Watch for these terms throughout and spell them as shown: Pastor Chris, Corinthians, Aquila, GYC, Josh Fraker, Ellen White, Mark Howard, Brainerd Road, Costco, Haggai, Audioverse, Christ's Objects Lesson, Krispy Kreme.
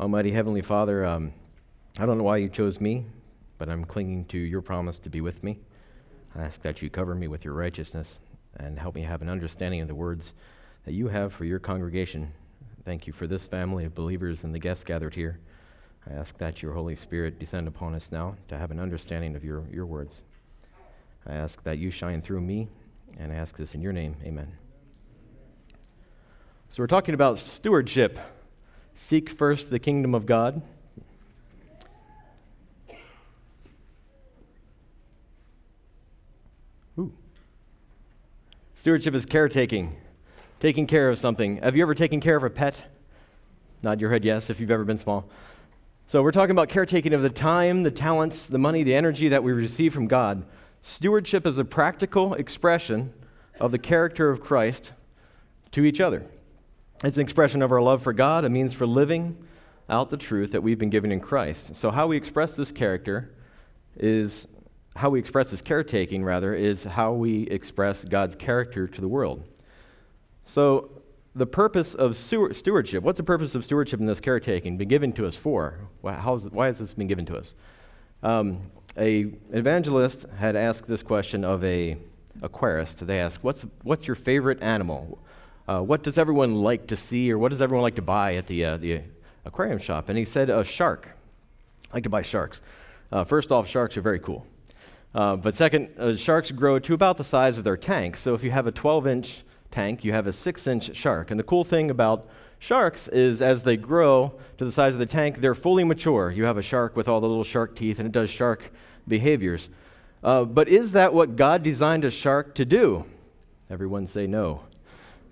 Almighty Heavenly Father, I don't know why you chose me, but I'm clinging to your promise to be with me. I ask that you cover me with your righteousness and help me have an understanding of the words that you have for your congregation. Thank you for this family of believers and the guests gathered here. I ask that your Holy Spirit descend upon us now to have an understanding of your words. I ask that you shine through me, and I ask this in your name. Amen. So we're talking about stewardship. Seek first the kingdom of God. Ooh. Stewardship is caretaking, taking care of something. Have you ever taken care of a pet? Nod your head yes if you've ever been small. So we're talking about caretaking of the time, the talents, the money, the energy that we receive from God. Stewardship is a practical expression of the character of Christ to each other. It's an expression of our love for God, a means for living out the truth that we've been given in Christ. So how we express this character is, how we express this caretaking, rather, is how we express God's character to the world. So the purpose of stewardship, what's the purpose of stewardship in this caretaking been given to us for? Why has this been given to us? An evangelist had asked this question of an aquarist. They asked, what's your favorite animal? What does everyone like to see, or what does everyone like to buy at the aquarium shop? And he said, a shark. I like to buy sharks. First off, sharks are very cool. But second, sharks grow to about the size of their tank. So if you have a 12-inch tank, you have a 6-inch shark. And the cool thing about sharks is as they grow to the size of the tank, they're fully mature. You have a shark with all the little shark teeth, and it does shark behaviors. But is that what God designed a shark to do? Everyone say no.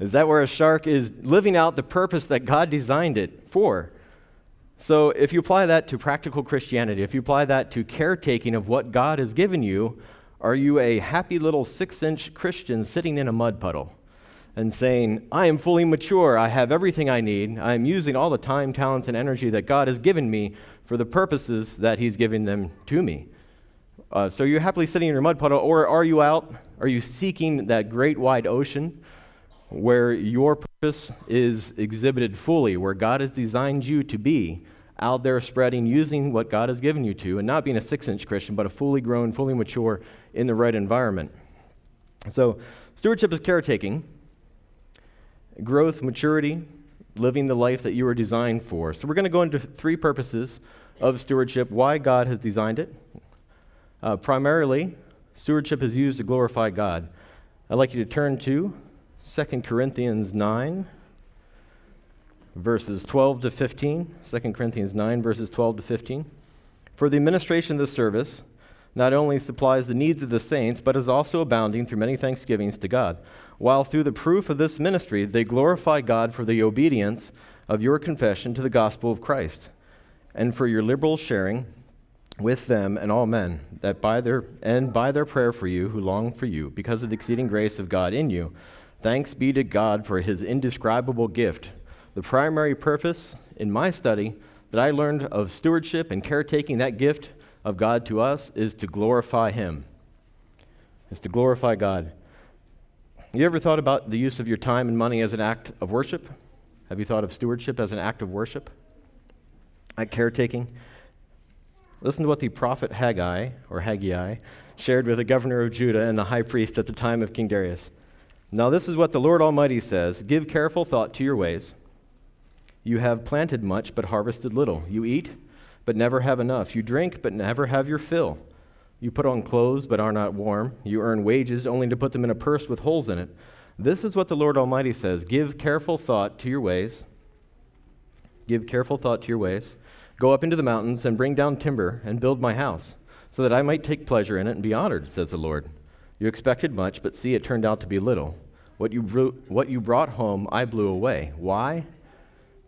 Is that where a shark is living out the purpose that God designed it for? So if you apply that to practical Christianity, if you apply that to caretaking of what God has given you, are you a happy little 6-inch Christian sitting in a mud puddle and saying, I am fully mature, I have everything I need, I am using all the time, talents, and energy that God has given me for the purposes that he's given them to me? So are you happily sitting in your mud puddle, or are you out? Are you seeking that great wide ocean where your purpose is exhibited fully, where God has designed you to be, out there spreading, using what God has given you to, and not being a 6-inch Christian, but a fully grown, fully mature, in the right environment? So stewardship is caretaking, growth, maturity, living the life that you were designed for. So we're going to go into three purposes of stewardship, why God has designed it. Primarily, stewardship is used to glorify God. I'd like you to turn to 2 Corinthians 9, verses 12 to 15. 2 Corinthians 9, verses 12 to 15. For the administration of the service not only supplies the needs of the saints, but is also abounding through many thanksgivings to God, while through the proof of this ministry they glorify God for the obedience of your confession to the gospel of Christ, and for your liberal sharing with them and all men, that by their prayer for you who long for you, because of the exceeding grace of God in you, thanks be to God for his indescribable gift. The primary purpose in my study that I learned of stewardship and caretaking, that gift of God to us, is to glorify him. It's to glorify God. You ever thought about the use of your time and money as an act of worship? Have you thought of stewardship as an act of worship? Like caretaking? Listen to what the prophet Haggai, shared with the governor of Judah and the high priest at the time of King Darius. Now this is what the Lord Almighty says, give careful thought to your ways. You have planted much, but harvested little. You eat, but never have enough. You drink, but never have your fill. You put on clothes, but are not warm. You earn wages, only to put them in a purse with holes in it. This is what the Lord Almighty says, give careful thought to your ways. Give careful thought to your ways. Go up into the mountains and bring down timber and build my house, so that I might take pleasure in it and be honored, says the Lord. You expected much, but see, it turned out to be little. What you brought home, I blew away. Why?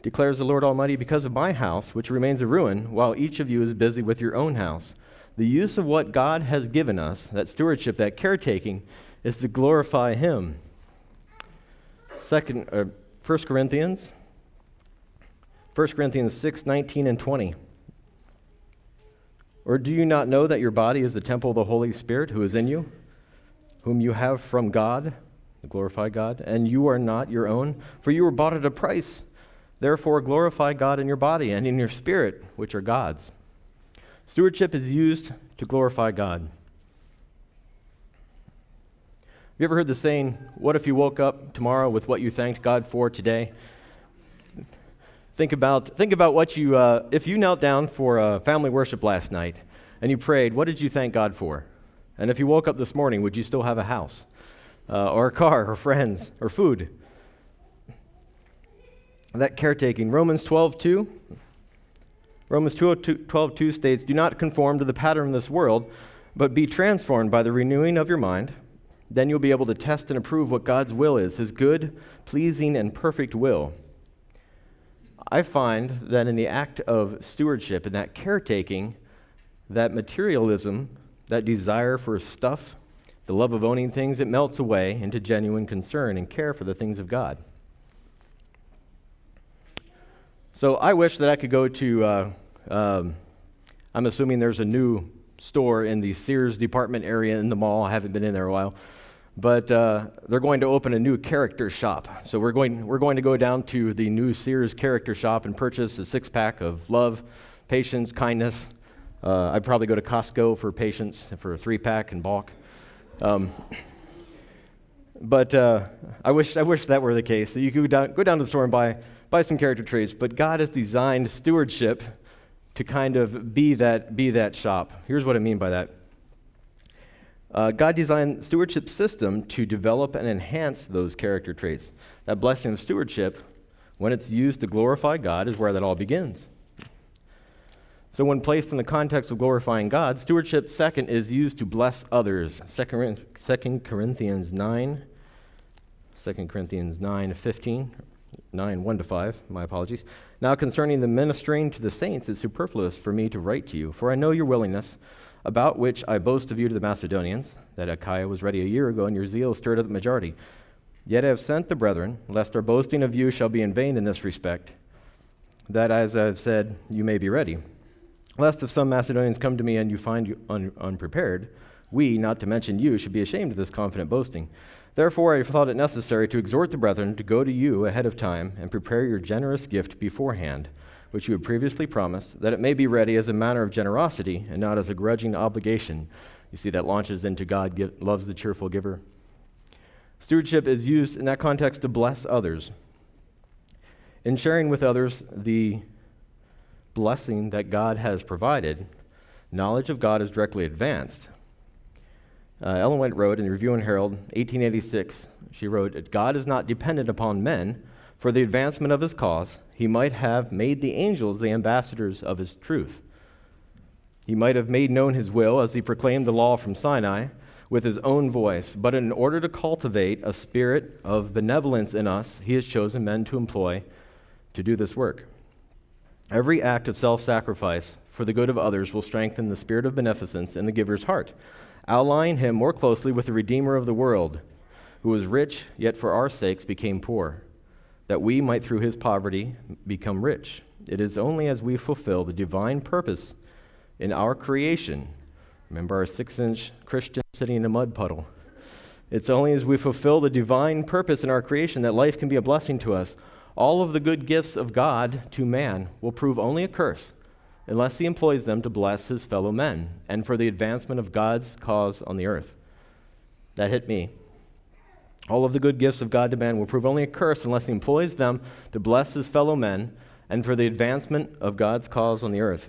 Declares the Lord Almighty, because of my house, which remains a ruin, while each of you is busy with your own house. The use of what God has given us, that stewardship, that caretaking, is to glorify him. 1 Corinthians 6, 19 and 20. Or do you not know that your body is the temple of the Holy Spirit who is in you, whom you have from God, glorify God, and you are not your own, for you were bought at a price. Therefore, glorify God in your body and in your spirit, which are God's. Stewardship is used to glorify God. Have you ever heard the saying, what if you woke up tomorrow with what you thanked God for today? Think about what you, if you knelt down for family worship last night and you prayed, what did you thank God for? And if you woke up this morning, would you still have a house or a car or friends or food? That caretaking. Romans 12:2 states, do not conform to the pattern of this world, but be transformed by the renewing of your mind. Then you'll be able to test and approve what God's will is, his good, pleasing, and perfect will. I find that in the act of stewardship, in that caretaking, that materialism, that desire for stuff, the love of owning things, it melts away into genuine concern and care for the things of God. So I wish that I could go to, I'm assuming there's a new store in the Sears department area in the mall. I haven't been in there a while, but they're going to open a new character shop. So we're going to go down to the new Sears character shop and purchase a 6-pack of love, patience, kindness. I'd probably go to Costco for patience for a 3-pack in bulk. But I wish that were the case. So you could go down to the store and buy some character traits, but God has designed stewardship to kind of be that shop. Here's what I mean by that. God designed stewardship system to develop and enhance those character traits. That blessing of stewardship, when it's used to glorify God, is where that all begins. So when placed in the context of glorifying God, stewardship, second, is used to bless others. 2 Corinthians 9:15, 9:1-5, my apologies. Now concerning the ministering to the saints, it's superfluous for me to write to you, for I know your willingness, about which I boast of you to the Macedonians, that Achaia was ready a year ago, and your zeal stirred up the majority. Yet I have sent the brethren, lest our boasting of you shall be in vain in this respect, that as I have said, you may be ready. Lest if some Macedonians come to me and you find you unprepared, we, not to mention you, should be ashamed of this confident boasting. Therefore, I thought it necessary to exhort the brethren to go to you ahead of time and prepare your generous gift beforehand, which you had previously promised, that it may be ready as a matter of generosity and not as a grudging obligation. You see, that launches into God loves the cheerful giver. Stewardship is used in that context to bless others. In sharing with others the blessing that God has provided, knowledge of God is directly advanced. Ellen White wrote in the Review and Herald, 1886, she wrote, God is not dependent upon men for the advancement of his cause. He might have made the angels the ambassadors of his truth. He might have made known his will as he proclaimed the law from Sinai with his own voice, but in order to cultivate a spirit of benevolence in us, he has chosen men to employ to do this work. Every act of self-sacrifice for the good of others will strengthen the spirit of beneficence in the giver's heart, outline him more closely with the Redeemer of the world, who was rich, yet for our sakes became poor, that we might through his poverty become rich. It is only as we fulfill the divine purpose in our creation. Remember our 6-inch Christian sitting in a mud puddle. It's only as we fulfill the divine purpose in our creation that life can be a blessing to us. All of the good gifts of God to man will prove only a curse unless he employs them to bless his fellow men and for the advancement of God's cause on the earth. That hit me. All of the good gifts of God to man will prove only a curse unless he employs them to bless his fellow men and for the advancement of God's cause on the earth.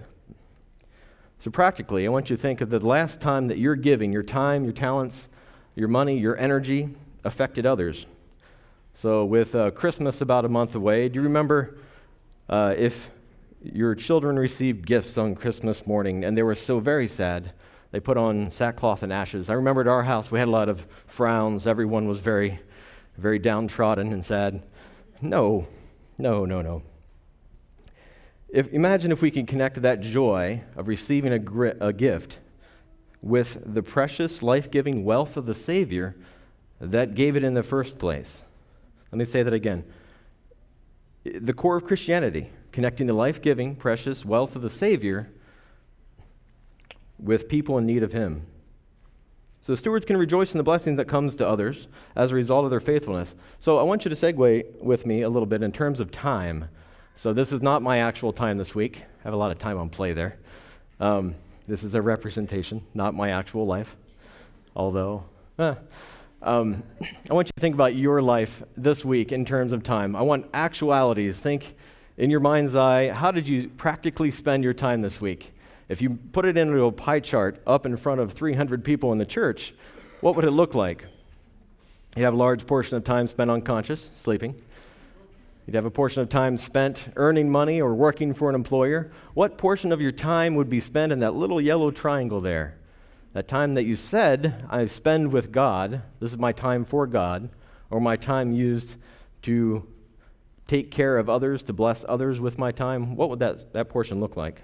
So practically, I want you to think of the last time that you're giving, your time, your talents, your money, your energy affected others. So with Christmas about a month away, do you remember if your children received gifts on Christmas morning, and they were so very sad. They put on sackcloth and ashes. I remember at our house, we had a lot of frowns. Everyone was very, very downtrodden and sad. No. Imagine if we could connect that joy of receiving a gift with the precious, life-giving wealth of the Savior that gave it in the first place. Let me say that again. The core of Christianity, connecting the life-giving, precious wealth of the Savior with people in need of him. So stewards can rejoice in the blessings that comes to others as a result of their faithfulness. So I want you to segue with me a little bit in terms of time. So this is not my actual time this week. I have a lot of time on play there. This is a representation, not my actual life. Although, I want you to think about your life this week in terms of time. I want actualities. Think in your mind's eye, how did you practically spend your time this week? If you put it into a pie chart up in front of 300 people in the church, what would it look like? You'd have a large portion of time spent unconscious, sleeping. You'd have a portion of time spent earning money or working for an employer. What portion of your time would be spent in that little yellow triangle there? That time that you said, I spend with God, this is my time for God, or my time used to take care of others, to bless others with my time. What would that portion look like?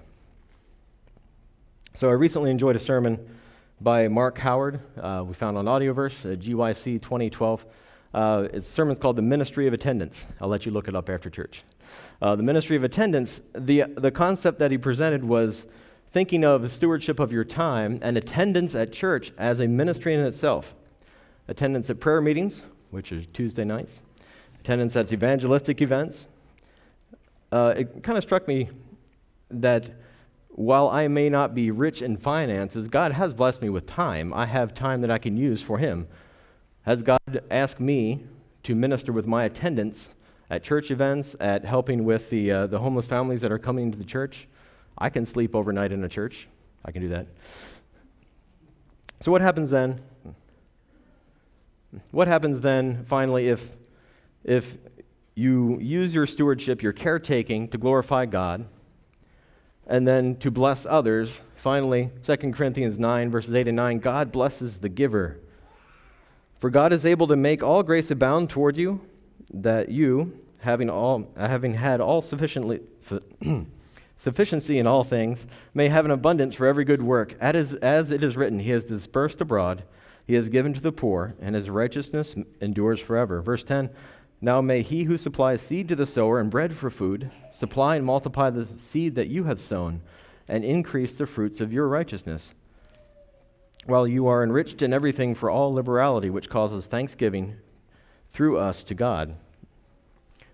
So I recently enjoyed a sermon by Mark Howard, we found on Audioverse, GYC 2012. His sermon's called The Ministry of Attendance. I'll let you look it up after church. The Ministry of Attendance, the concept that he presented was thinking of the stewardship of your time and attendance at church as a ministry in itself. Attendance at prayer meetings, which is Tuesday nights. Attendance at evangelistic events. It kind of struck me that while I may not be rich in finances, God has blessed me with time. I have time that I can use for Him. Has God asked me to minister with my attendance at church events, at helping with the homeless families that are coming to the church? I can sleep overnight in a church. I can do that. So what happens then? What happens then, finally, if you use your stewardship, your caretaking, to glorify God, and then to bless others? Finally, 2 Corinthians 9, verses 8 and 9, God blesses the giver. For God is able to make all grace abound toward you, that you, having had all sufficiency in all things, may have an abundance for every good work. As it is written, He has dispersed abroad, He has given to the poor, and His righteousness endures forever. Verse 10, now may He who supplies seed to the sower and bread for food, supply and multiply the seed that you have sown, and increase the fruits of your righteousness, while you are enriched in everything for all liberality, which causes thanksgiving through us to God.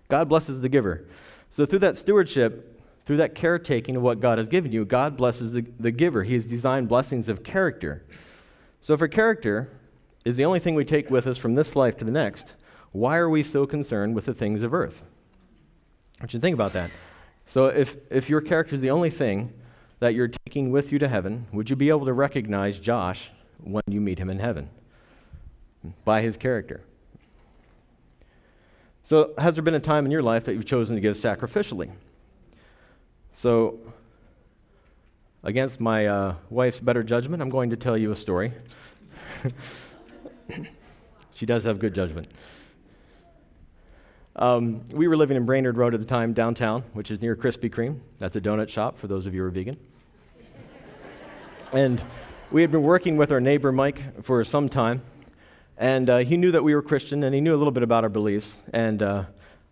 God blesses the giver. So through that stewardship, through that caretaking of what God has given you, God blesses the giver. He has designed blessings of character. So for character is the only thing we take with us from this life to the next, why are we so concerned with the things of earth? I want you to think about that. So if your character is the only thing that you're taking with you to heaven, would you be able to recognize Josh when you meet him in heaven? By his character. So has there been a time in your life that you've chosen to give sacrificially? So, against my wife's better judgment, I'm going to tell you a story. She does have good judgment. We were living in Brainerd Road at the time, downtown, which is near Krispy Kreme. That's a donut shop for those of you who are vegan. And we had been working with our neighbor, Mike, for some time. And he knew that we were Christian, and he knew a little bit about our beliefs. And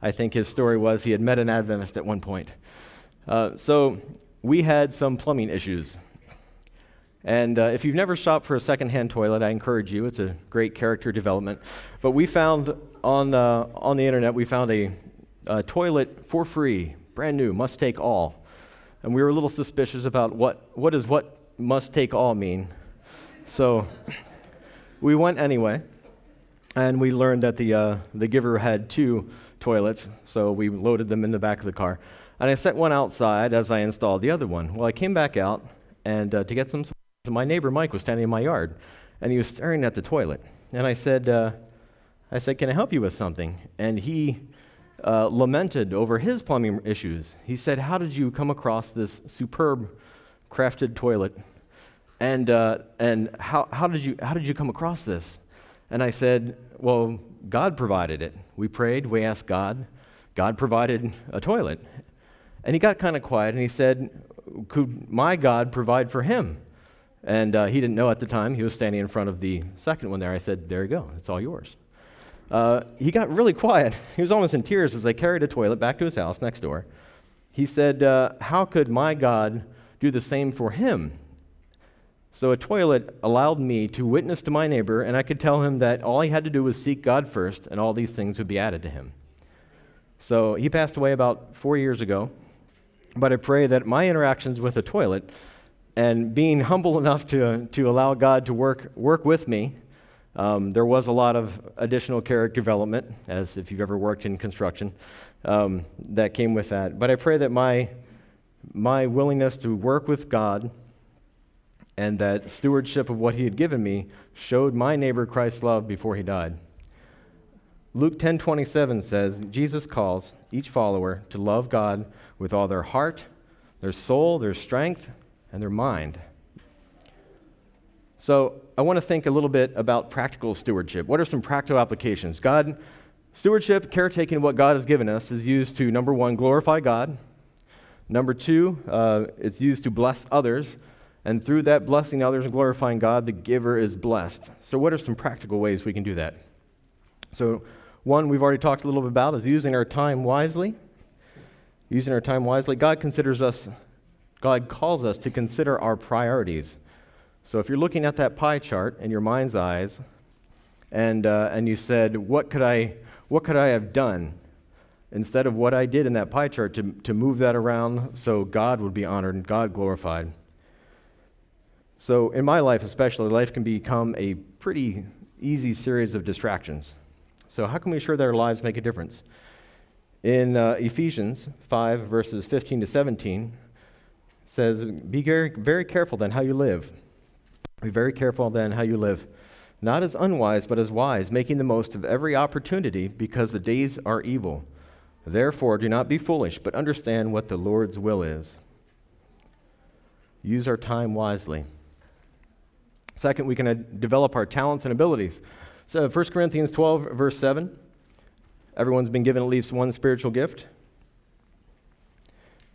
I think his story was he had met an Adventist at one point. So we had some plumbing issues, and if you've never shopped for a secondhand toilet, I encourage you. It's a great character development. But we found on the internet, we found a toilet for free, brand new, must take all, and we were a little suspicious about what does what must take all mean. So we went anyway, and we learned that the giver had two toilets, so we loaded them in the back of the car. And I set one outside as I installed the other one. Well, I came back out and to get some supplies, and my neighbor Mike was standing in my yard, and he was staring at the toilet. And I said, "Can I help you with something?" And he lamented over his plumbing issues. He said, "How did you come across this superb crafted toilet? And how did you come across this?" And I said, "Well, God provided it. We prayed. We asked God. God provided a toilet." And he got kind of quiet, and he said, could my God provide for him? And he didn't know at the time. He was standing in front of the second one there. I said, there you go. It's all yours. He got really quiet. He was almost in tears as I carried a toilet back to his house next door. He said, how could my God do the same for him? So a toilet allowed me to witness to my neighbor, and I could tell him that all he had to do was seek God first, and all these things would be added to him. So he passed away about 4 years ago, but I pray that my interactions with the toilet and being humble enough to allow God to work with me, there was a lot of additional character development, as if you've ever worked in construction, that came with that. But I pray that my willingness to work with God and that stewardship of what he had given me showed my neighbor Christ's love before he died. Luke 10:27 says, Jesus calls each follower to love God with all their heart, their soul, their strength, and their mind. So I want to think a little bit about practical stewardship. What are some practical applications? Stewardship, caretaking what God has given us is used to, number one, glorify God. Number two, it's used to bless others. And through that blessing others and glorifying God, the giver is blessed. So what are some practical ways we can do that? So one we've already talked a little bit about is using our time wisely. Using our time wisely. God calls us to consider our priorities. So if you're looking at that pie chart in your mind's eyes, and you said, what could I have done instead of what I did in that pie chart to move that around so God would be honored and God glorified? So in my life especially, life can become a pretty easy series of distractions. So how can we ensure that our lives make a difference? In Ephesians 5, verses 15 to 17, it says, be very, very careful then how you live. Be very careful then how you live. Not as unwise, but as wise, making the most of every opportunity, because the days are evil. Therefore, do not be foolish, but understand what the Lord's will is. Use our time wisely. Second, we can develop our talents and abilities. So 1 Corinthians 12, verse 7, everyone's been given at least one spiritual gift.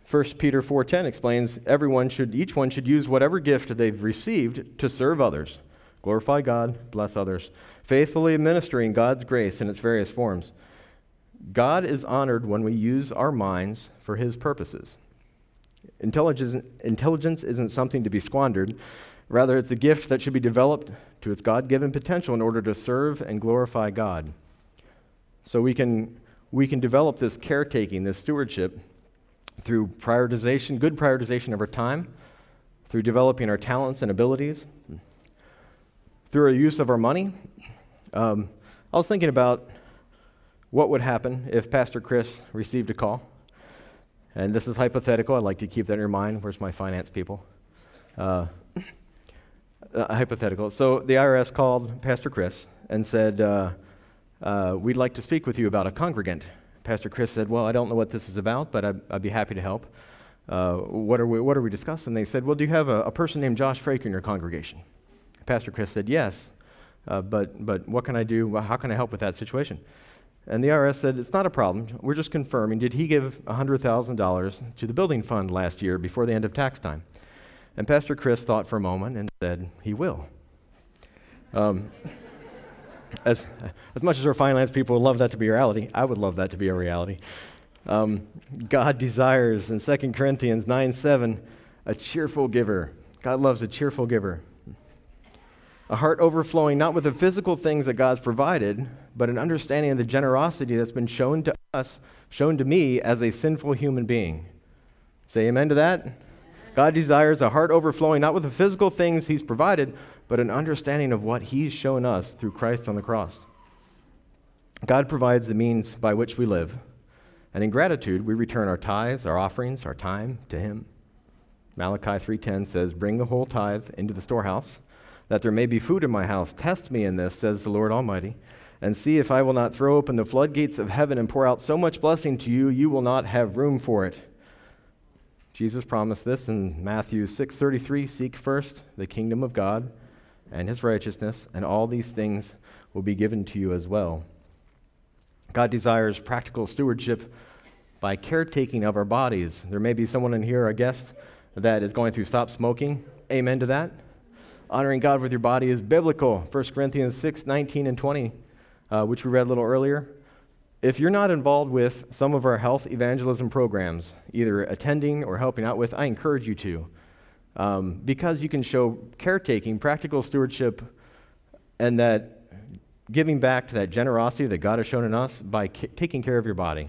1 Peter 4:10 explains, each one should use whatever gift they've received to serve others, glorify God, bless others, faithfully administering God's grace in its various forms. God is honored when we use our minds for his purposes. Intelligence isn't something to be squandered. Rather, it's a gift that should be developed to its God-given potential in order to serve and glorify God. So we can develop this caretaking, this stewardship, through prioritization, good prioritization of our time, through developing our talents and abilities, through our use of our money. I was thinking about what would happen if Pastor Chris received a call. And this is hypothetical. I'd like to keep that in your mind. Where's my finance people? Hypothetical. So the IRS called Pastor Chris and said, we'd like to speak with you about a congregant. Pastor Chris said, well, I don't know what this is about, but I'd be happy to help. What are we discussing? They said, well, do you have a person named Josh Fraker in your congregation? Pastor Chris said, yes, but what can I do? How can I help with that situation? And the IRS said, it's not a problem. We're just confirming. Did he give $100,000 to the building fund last year before the end of tax time? And Pastor Chris thought for a moment and said, he will. As much as our finance people would love that to be a reality, I would love that to be a reality. God desires, in 2 Corinthians 9:7, a cheerful giver. God loves a cheerful giver. A heart overflowing, not with the physical things that God's provided, but an understanding of the generosity that's been shown to us, shown to me as a sinful human being. Say amen to that? Amen. God desires a heart overflowing, not with the physical things he's provided, but an understanding of what he's shown us through Christ on the cross. God provides the means by which we live, and in gratitude, we return our tithes, our offerings, our time to him. Malachi 3:10 says, bring the whole tithe into the storehouse, that there may be food in my house. Test me in this, says the Lord Almighty, and see if I will not throw open the floodgates of heaven and pour out so much blessing to you, you will not have room for it. Jesus promised this in Matthew 6:33, seek first the kingdom of God and his righteousness, and all these things will be given to you as well. God desires practical stewardship by caretaking of our bodies. There may be someone in here, a guest, that is going through stop smoking. Amen to that. Honoring God with your body is biblical. 1 Corinthians 6:19 and 20, which we read a little earlier. If you're not involved with some of our health evangelism programs, either attending or helping out with, I encourage you to, because you can show caretaking, practical stewardship, and that giving back to that generosity that God has shown in us by taking care of your body.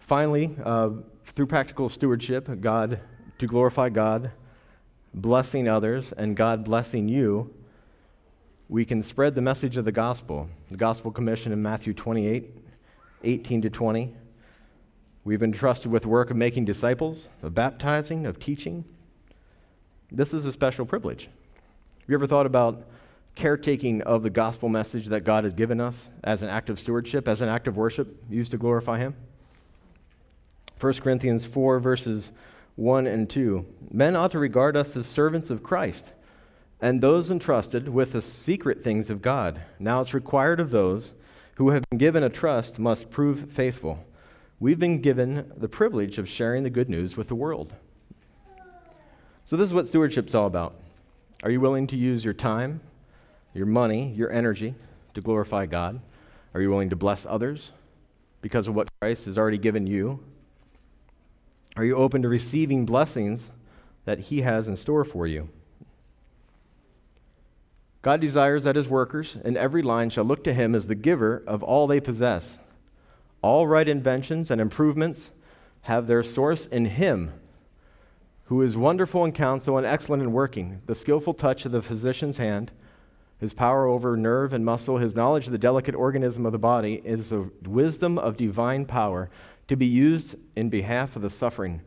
Finally, through practical stewardship, God, to glorify God, blessing others, and God blessing you, we can spread the message of the gospel commission in Matthew 28:18-20. We've been trusted with work of making disciples, of baptizing, of teaching. This is a special privilege. Have you ever thought about caretaking of the gospel message that God has given us as an act of stewardship, as an act of worship used to glorify Him? 1 Corinthians 4, verses 1 and 2. Men ought to regard us as servants of Christ and those entrusted with the secret things of God. Now it's required of those who have been given a trust must prove faithful. We've been given the privilege of sharing the good news with the world. So this is what stewardship's all about. Are you willing to use your time, your money, your energy to glorify God? Are you willing to bless others because of what Christ has already given you? Are you open to receiving blessings that He has in store for you? God desires that His workers in every line shall look to Him as the giver of all they possess. All right inventions and improvements have their source in Him, who is wonderful in counsel and excellent in working, the skillful touch of the physician's hand, His power over nerve and muscle, His knowledge of the delicate organism of the body is the wisdom of divine power to be used in behalf of the suffering,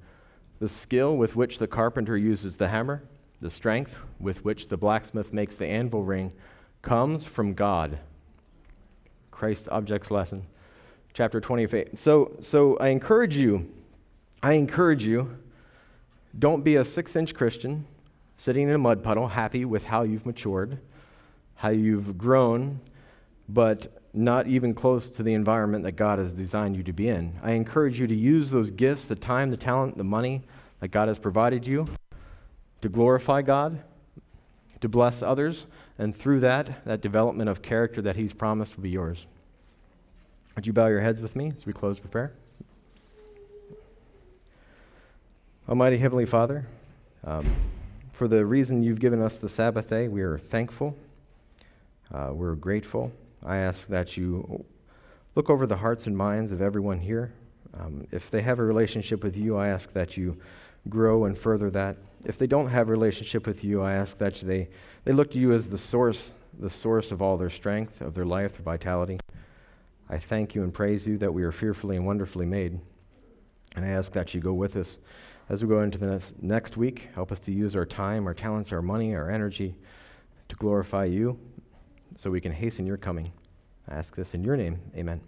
the skill with which the carpenter uses the hammer, the strength with which the blacksmith makes the anvil ring, comes from God. Christ's Objects Lesson, chapter 28. So I encourage you, don't be a 6-inch Christian sitting in a mud puddle, happy with how you've matured, how you've grown, but not even close to the environment that God has designed you to be in. I encourage you to use those gifts, the time, the talent, the money that God has provided you to glorify God, to bless others, and through that development of character that He's promised will be yours. Would you bow your heads with me as we close with prayer? Almighty Heavenly Father, for the reason You've given us the Sabbath day, we are thankful. We're grateful. I ask that You look over the hearts and minds of everyone here. If they have a relationship with You, I ask that You grow and further that. If they don't have a relationship with You, I ask that they look to You as the source of all their strength, of their life, their vitality. I thank You and praise You that we are fearfully and wonderfully made. And I ask that You go with us as we go into the next week. Help us to use our time, our talents, our money, our energy to glorify You, so we can hasten Your coming. I ask this in Your name. Amen.